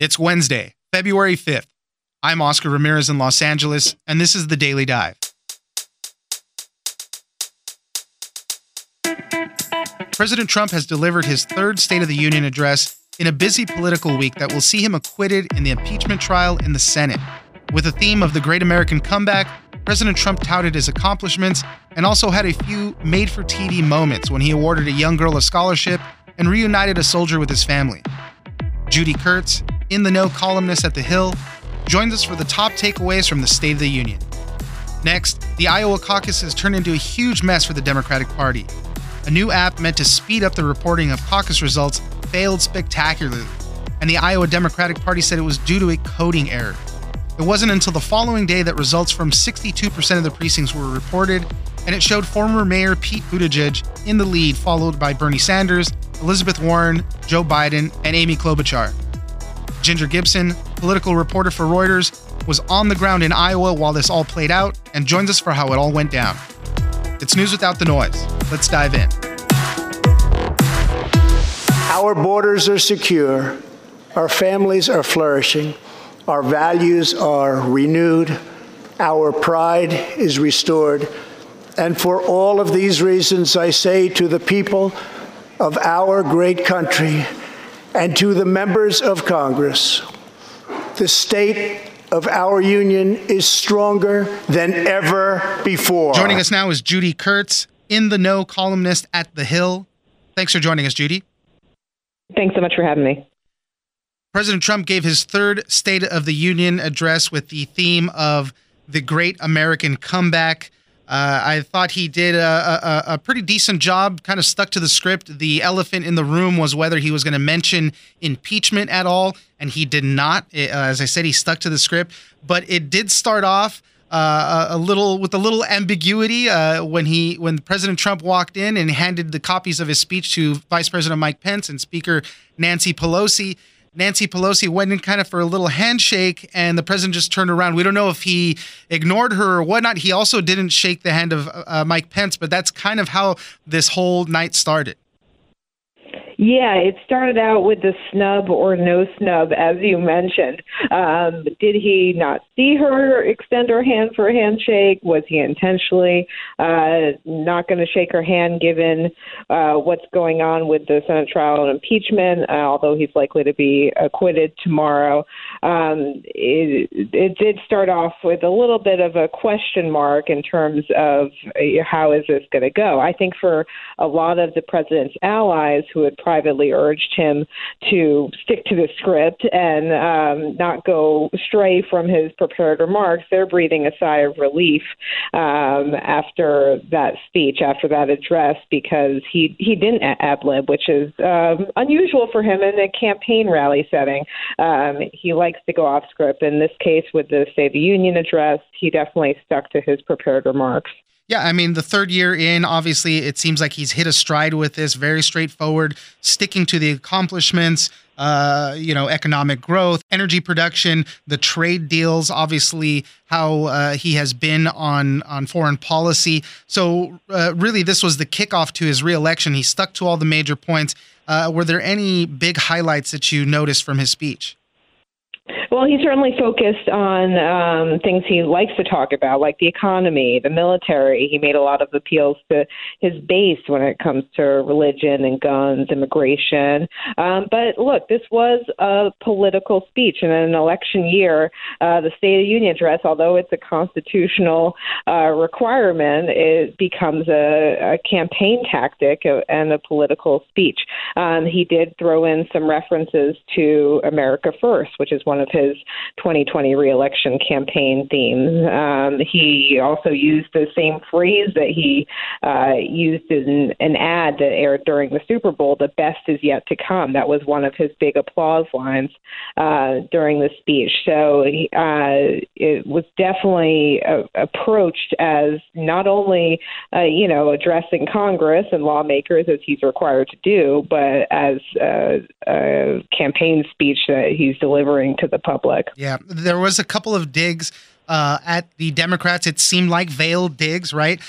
It's Wednesday, February 5th. I'm Oscar Ramirez in Los Angeles, and this is The Daily Dive. President Trump has delivered his third State of the Union address in a busy political week that will see him acquitted in the impeachment trial in the Senate. With a theme of the Great American Comeback, President Trump touted his accomplishments and also had a few made-for-TV moments when he awarded a young girl a scholarship and reunited a soldier with his family. Judy Kurtz, In the Know columnist at The Hill, joins us for the top takeaways from the State of the Union. Next, the Iowa Caucus has turned into a huge mess for the Democratic Party. A new app meant to speed up the reporting of caucus results failed spectacularly, and the Iowa Democratic Party said it was due to a coding error. It wasn't until the following day that results from 62% of the precincts were reported, and it showed former Mayor Pete Buttigieg in the lead, followed by Bernie Sanders, Elizabeth Warren, Joe Biden, and Amy Klobuchar. Ginger Gibson, political reporter for Reuters, was on the ground in Iowa while this all played out and joins us for how it all went down. It's news without the noise. Let's dive in. Our borders are secure, our families are flourishing, our values are renewed, our pride is restored. And for all of these reasons, I say to the people of our great country and to the members of Congress, the state of our union is stronger than ever before. Joining us now is Judy Kurtz, In the Know columnist at The Hill. Thanks for joining us, Judy. Thanks so much for having me. President Trump gave his third State of the Union address with the theme of the Great American Comeback. I thought he did a pretty decent job, kind of stuck to the script. The elephant in the room was whether he was going to mention impeachment at all, and he did not. As I said, he stuck to the script. But it did start off a little ambiguity when President Trump walked in and handed the copies of his speech to Vice President Mike Pence and Speaker Nancy Pelosi. Nancy Pelosi went in kind of for a little handshake, and the president just turned around. We don't know if he ignored her or whatnot. He also didn't shake the hand of Mike Pence, but that's kind of how this whole night started. Yeah, it started out with the snub or no snub, as you mentioned. Did he not see her extend her hand for a handshake? Was he intentionally not going to shake her hand given what's going on with the Senate trial and impeachment, although he's likely to be acquitted tomorrow? It did start off with a little bit of a question mark in terms of how is this going to go? I think for a lot of the president's allies who had privately urged him to stick to the script and not go stray from his prepared remarks, they're breathing a sigh of relief after that speech, after that address, because he didn't ad-lib, which is unusual for him in a campaign rally setting. He likes to go off script. In this case, with the State of the Union address, he definitely stuck to his prepared remarks. Yeah, I mean, the third year in, obviously, it seems like he's hit a stride with this, very straightforward, sticking to the accomplishments, economic growth, energy production, the trade deals, obviously, how he has been on foreign policy. So really, this was the kickoff to his reelection. He stuck to all the major points. Were there any big highlights that you noticed from his speech? Well, he certainly focused on things he likes to talk about, like the economy, the military. He made a lot of appeals to his base when it comes to religion and guns, immigration. But look, this was a political speech. And in an election year, the State of the Union address, although it's a constitutional requirement, it becomes a campaign tactic and a political speech. He did throw in some references to America First, which is one of his 2020 reelection campaign themes. He also used the same phrase that he used in an ad that aired during the Super Bowl, the best is yet to come. That was one of his big applause lines during the speech. So it was definitely approached as not only, addressing Congress and lawmakers as he's required to do, but as a campaign speech that he's delivering to the public. Yeah, there was a couple of digs at the Democrats. It seemed like veiled digs, right?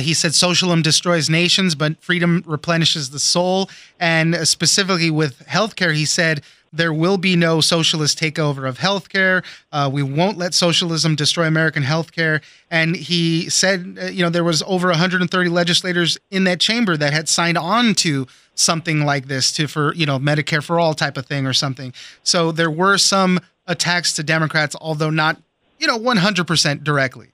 He said socialism destroys nations, but freedom replenishes the soul. And specifically with healthcare, he said There will be no socialist takeover of healthcare. We won't let socialism destroy American healthcare. And he said, there was over 130 legislators in that chamber that had signed on to something like this for Medicare for all type of thing or something. So there were some attacks to Democrats, although not, 100% directly.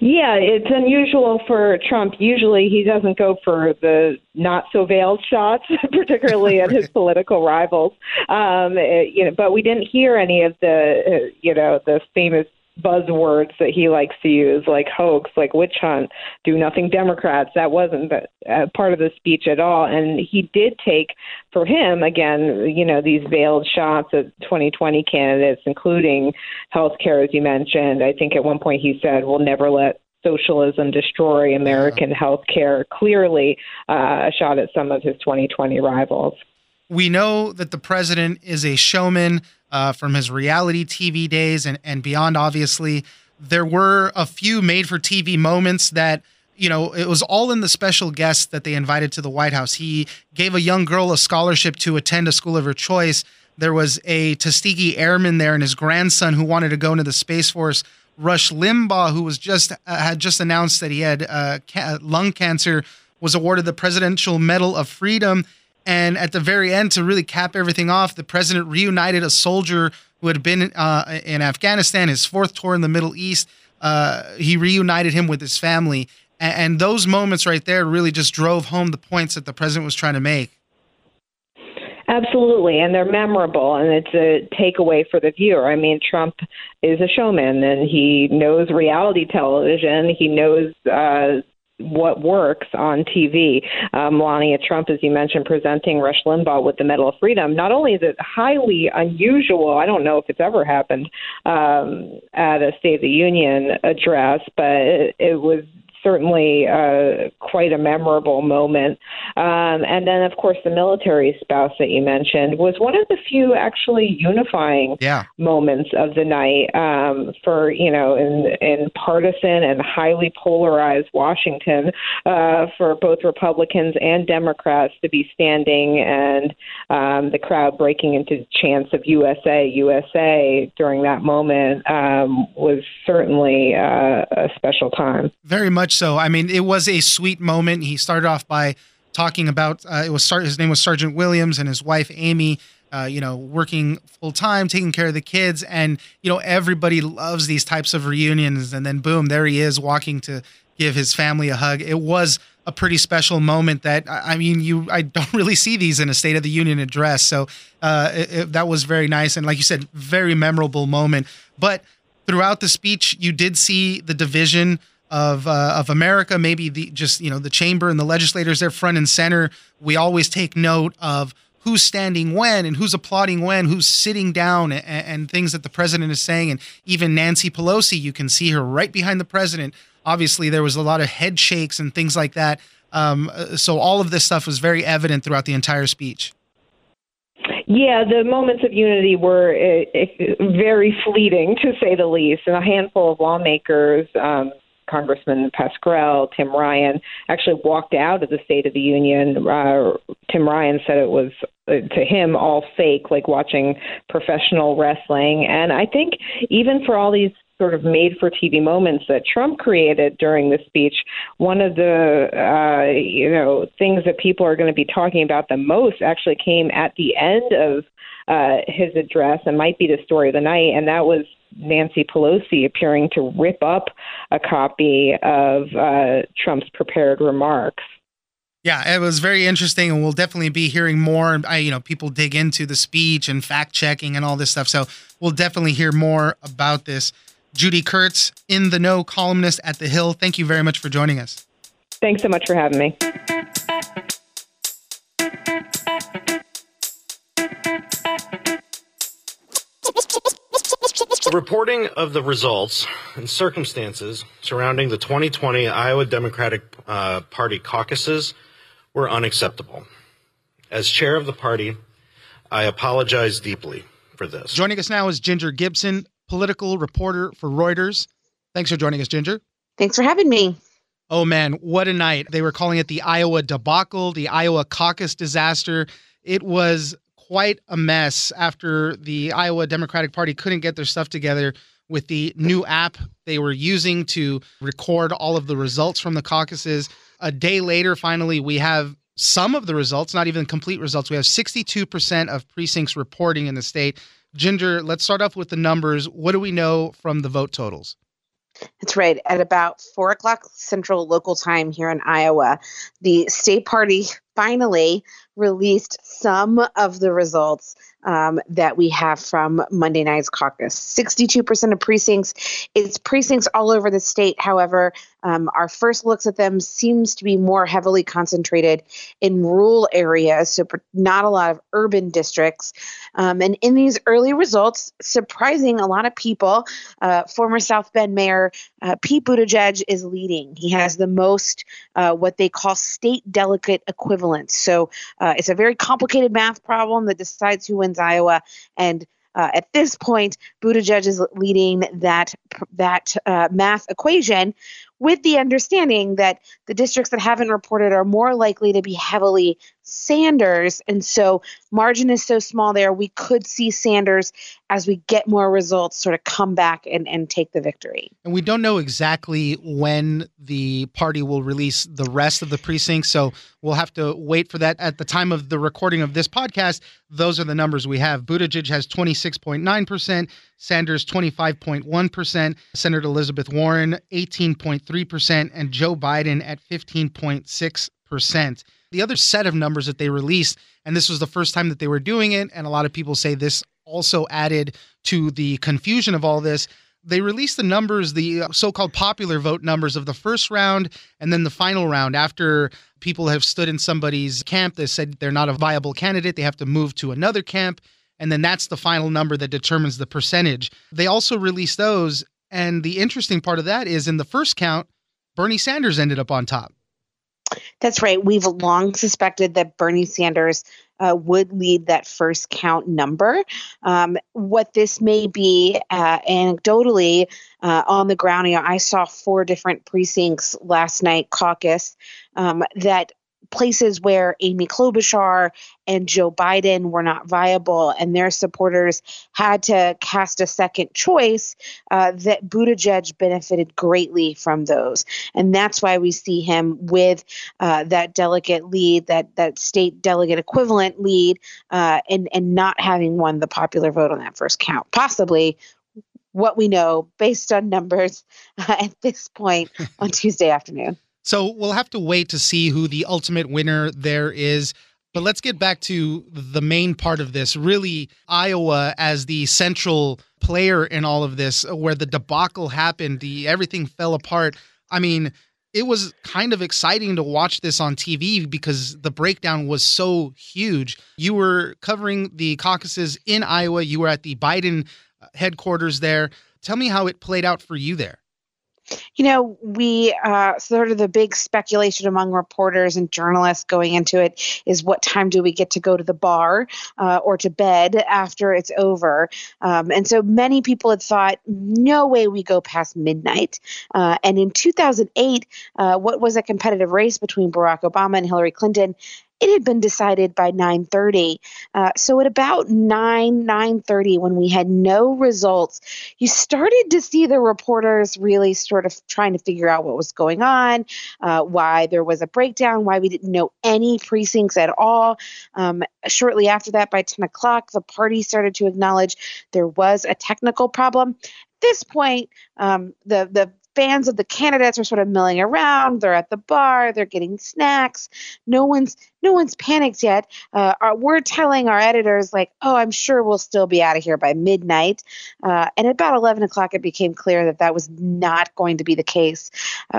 Yeah, it's unusual for Trump. Usually he doesn't go for the not-so-veiled shots, particularly at his political rivals. But we didn't hear any of the, the famous buzzwords that he likes to use, like hoax, like witch hunt, do nothing Democrats. That wasn't part of the speech at all. And he did take, for him, again, these veiled shots at 2020 candidates, including healthcare, as you mentioned. I think at one point he said, we'll never let socialism destroy American healthcare. Clearly a shot at some of his 2020 rivals. We know that the president is a showman from his reality TV days and beyond, obviously. There were a few made-for-TV moments that, it was all in the special guests that they invited to the White House. He gave a young girl a scholarship to attend a school of her choice. There was a Tuskegee Airman there and his grandson who wanted to go into the Space Force. Rush Limbaugh, who was had just announced that he had lung cancer, was awarded the Presidential Medal of Freedom. And at the very end, to really cap everything off, the president reunited a soldier who had been in Afghanistan, his fourth tour in the Middle East. He reunited him with his family. And those moments right there really just drove home the points that the president was trying to make. Absolutely, and they're memorable, and it's a takeaway for the viewer. I mean, Trump is a showman, and he knows reality television. He knows what works on TV. Melania Trump, as you mentioned, presenting Rush Limbaugh with the Medal of Freedom. Not only is it highly unusual, I don't know if it's ever happened at a State of the Union address, but it was certainly quite a memorable moment. And then, of course, the military spouse that you mentioned was one of the few actually unifying moments of the night in partisan and highly polarized Washington for both Republicans and Democrats to be standing and the crowd breaking into chants of USA, USA during that moment was certainly a special time. Very much so. I mean, it was a sweet moment. He started off by talking about his name was Sergeant Williams and his wife, Amy, working full time, taking care of the kids. And, everybody loves these types of reunions. And then, boom, there he is walking to give his family a hug. It was a pretty special moment that, I don't really see these in a State of the Union address. So that was very nice. And like you said, very memorable moment. But throughout the speech, you did see the division of America, maybe the chamber and the legislators, they're front and center. We always take note of who's standing when and who's applauding when, who's sitting down and things that the president is saying. And even Nancy Pelosi, you can see her right behind the president. Obviously, there was a lot of head shakes and things like that. So all of this stuff was very evident throughout the entire speech. Yeah, the moments of unity were very fleeting, to say the least, and a handful of lawmakers, Congressman Pascrell, Tim Ryan, actually walked out of the State of the Union. Tim Ryan said it was, to him, all fake, like watching professional wrestling. And I think even for all these sort of made-for-TV moments that Trump created during the speech, one of the, things that people are going to be talking about the most actually came at the end of his address and might be the story of the night, and that was Nancy Pelosi appearing to rip up a copy of Trump's prepared remarks. Yeah, it was very interesting, and we'll definitely be hearing more. People dig into the speech and fact-checking and all this stuff, so we'll definitely hear more about this. Judy Kurtz, In the Know columnist at The Hill, thank you very much for joining us. Thanks so much for having me. Reporting of the results and circumstances surrounding the 2020 Iowa Democratic Party caucuses were unacceptable. As chair of the party, I apologize deeply for this. Joining us now is Ginger Gibson, political reporter for Reuters. Thanks for joining us, Ginger. Thanks for having me. Oh, man, what a night. They were calling it the Iowa debacle, the Iowa caucus disaster. It was quite a mess after the Iowa Democratic Party couldn't get their stuff together with the new app they were using to record all of the results from the caucuses. A day later, finally, we have some of the results, not even complete results. We have 62% of precincts reporting in the state. Ginger, let's start off with the numbers. What do we know from the vote totals? That's right. At about 4 o'clock central local time here in Iowa, the state party finally released some of the results that we have from Monday night's caucus. 62% of precincts. It's precincts all over the state. However, our first looks at them seems to be more heavily concentrated in rural areas, so not a lot of urban districts. And in these early results, surprising a lot of people, former South Bend Mayor Pete Buttigieg is leading. He has the most what they call state delegate equivalents. So it's a very complicated math problem that decides who wins Iowa. And at this point, Buttigieg is leading that math equation, with the understanding that the districts that haven't reported are more likely to be heavily Sanders. And so margin is so small there, we could see Sanders, as we get more results, sort of come back and take the victory. And we don't know exactly when the party will release the rest of the precincts, so we'll have to wait for that. At the time of the recording of this podcast, those are the numbers we have. Buttigieg has 26.9%, Sanders 25.1%, Senator Elizabeth Warren 18.3%, and Joe Biden at 15.6%. The other set of numbers that they released, and this was the first time that they were doing it, and a lot of people say this also added to the confusion of all this, they released the numbers, the so-called popular vote numbers of the first round and then the final round. After people have stood in somebody's camp, they said they're not a viable candidate, they have to move to another camp. And then that's the final number that determines the percentage. They also released those. And the interesting part of that is in the first count, Bernie Sanders ended up on top. That's right. We've long suspected that Bernie Sanders would lead that first count number. What this may be anecdotally on the ground, I saw 4 different precincts last night caucus that places where Amy Klobuchar and Joe Biden were not viable and their supporters had to cast a second choice, that Buttigieg benefited greatly from those. And that's why we see him with that delegate lead, that state delegate equivalent lead, and not having won the popular vote on that first count. Possibly what we know based on numbers at this point on Tuesday afternoon. So we'll have to wait to see who the ultimate winner there is. But let's get back to the main part of this. Really, Iowa as the central player in all of this, where the debacle happened, everything fell apart. I mean, it was kind of exciting to watch this on TV because the breakdown was so huge. You were covering the caucuses in Iowa. You were at the Biden headquarters there. Tell me how it played out for you there. We sort of the big speculation among reporters and journalists going into it is what time do we get to go to the bar or to bed after it's over? And so many people had thought, no way we go past midnight. And in 2008, what was a competitive race between Barack Obama and Hillary Clinton, it had been decided by 9:30. So at about 9:30, when we had no results, you started to see the reporters really sort of trying to figure out what was going on, why there was a breakdown, why we didn't know any precincts at all. Shortly after that, by 10 o'clock, the party started to acknowledge there was a technical problem. At this point, the fans of the candidates are sort of milling around. They're at the bar. They're getting snacks. No one's panicked yet. We're telling our editors, like, oh, I'm sure we'll still be out of here by midnight. And at about 11 o'clock, it became clear that was not going to be the case.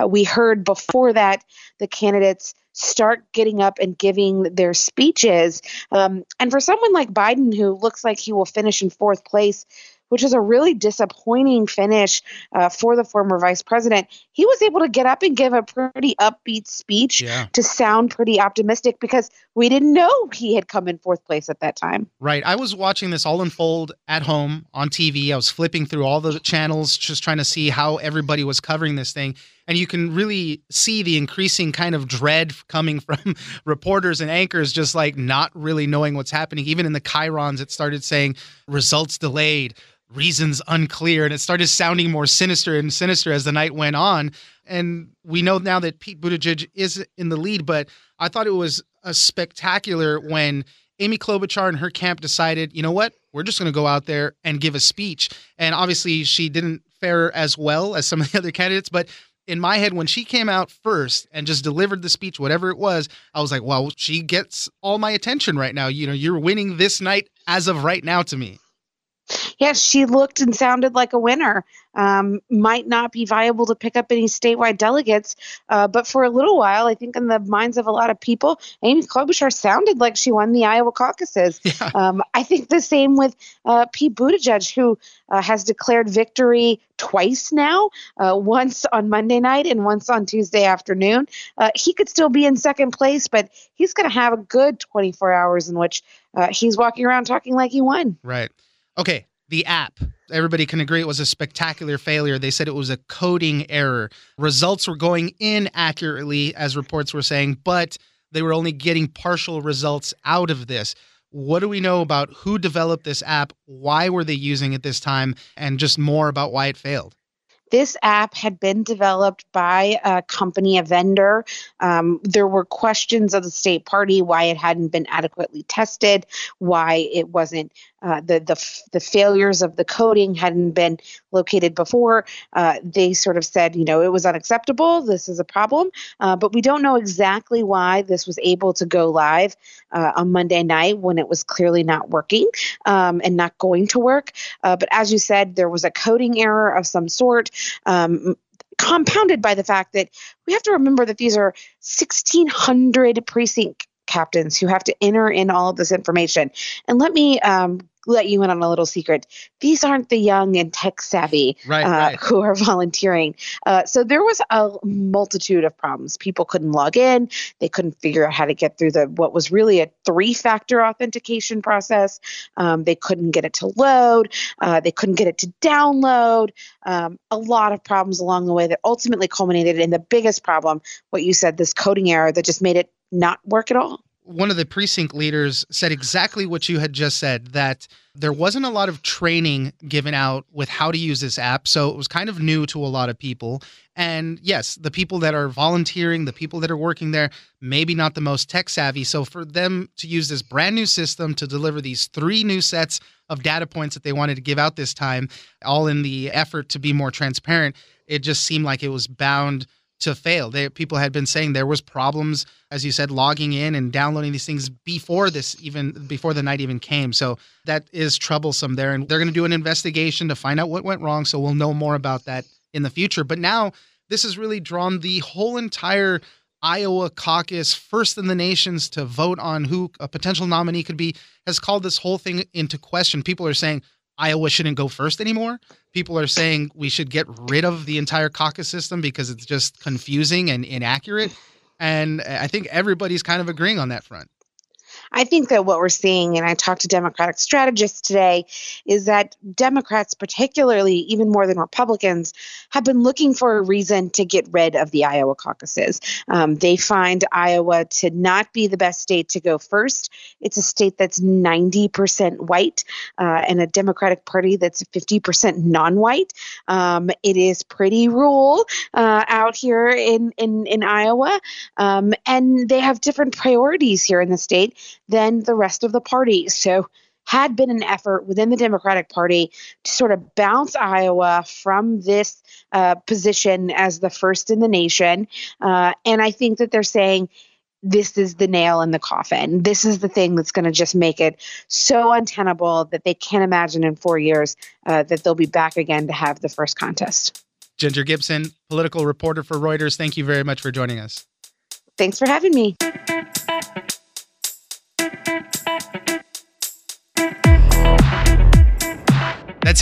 We heard before that the candidates start getting up and giving their speeches. And for someone like Biden, who looks like he will finish in 4th place, which is a really disappointing finish for the former vice president, he was able to get up and give a pretty upbeat speech to sound pretty optimistic because we didn't know he had come in 4th place at that time. Right. I was watching this all unfold at home on TV. I was flipping through all the channels, just trying to see how everybody was covering this thing. And you can really see the increasing kind of dread coming from reporters and anchors just like not really knowing what's happening. Even in the chyrons, it started saying results delayed, reasons unclear. And it started sounding more sinister and sinister as the night went on. And we know now that Pete Buttigieg is in the lead, but I thought it was a spectacular when Amy Klobuchar and her camp decided, you know what, we're just going to go out there and give a speech. And obviously she didn't fare as well as some of the other candidates, but in my head, when she came out first and just delivered the speech, whatever it was, I was like, well, she gets all my attention right now. You know, you're winning this night as of right now to me. Yes, she looked and sounded like a winner. Might not be viable to pick up any statewide delegates, but for a little while, I think in the minds of a lot of people, Amy Klobuchar sounded like she won the Iowa caucuses. Yeah. I think the same with Pete Buttigieg, who has declared victory twice now, once on Monday night and once on Tuesday afternoon. He could still be in second place, but he's going to have a good 24 hours in which he's walking around talking like he won. Right. Okay, the app. Everybody can agree it was a spectacular failure. They said it was a coding error. Results were going in accurately, as reports were saying, but they were only getting partial results out of this. What do we know about who developed this app? Why were they using it this time? And just more about why it failed. This app had been developed by a company, a vendor. There were questions of the state party, why it hadn't been adequately tested, why it wasn't the failures of the coding hadn't been located before. They sort of said, you know, it was unacceptable. This is a problem. But we don't know exactly why this was able to go live on Monday night when it was clearly not working and not going to work. But as you said, there was a coding error of some sort. Compounded by the fact that we have to remember that these are 1,600 precinct captains who have to enter in all of this information. And let me let you in on a little secret. These aren't the young and tech savvy right. who are volunteering. So there was a multitude of problems. People couldn't log in. They couldn't figure out how to get through what was really a 3-factor authentication process. They couldn't get it to load. They couldn't get it to download. A lot of problems along the way that ultimately culminated in the biggest problem, what you said, this coding error that just made it not work at all. One of the precinct leaders said exactly what you had just said, that there wasn't a lot of training given out with how to use this app. So it was kind of new to a lot of people. And yes, the people that are volunteering, the people that are working there, maybe not the most tech savvy. So for them to use this brand new system to deliver these 3 new sets of data points that they wanted to give out this time, all in the effort to be more transparent, it just seemed like it was bound to fail. People had been saying there was problems, as you said, logging in and downloading these things before the night even came. So that is troublesome there. And they're going to do an investigation to find out what went wrong. So we'll know more about that in the future. But now this has really drawn the whole entire Iowa caucus, first in the nations to vote on who a potential nominee could be, has called this whole thing into question. People are saying Iowa shouldn't go first anymore. People are saying we should get rid of the entire caucus system because it's just confusing and inaccurate. And I think everybody's kind of agreeing on that front. I think that what we're seeing, and I talked to Democratic strategists today, is that Democrats, particularly even more than Republicans, have been looking for a reason to get rid of the Iowa caucuses. They find Iowa to not be the best state to go first. It's a state that's 90% white and a Democratic Party that's 50% non-white. It is pretty rural out here in Iowa, and they have different priorities here in the state than the rest of the party. So had been an effort within the Democratic Party to sort of bounce Iowa from this position as the first in the nation. And I think that they're saying, this is the nail in the coffin. This is the thing that's going to just make it so untenable that they can't imagine in 4 years that they'll be back again to have the first contest. Ginger Gibson, political reporter for Reuters, thank you very much for joining us. Thanks for having me. That's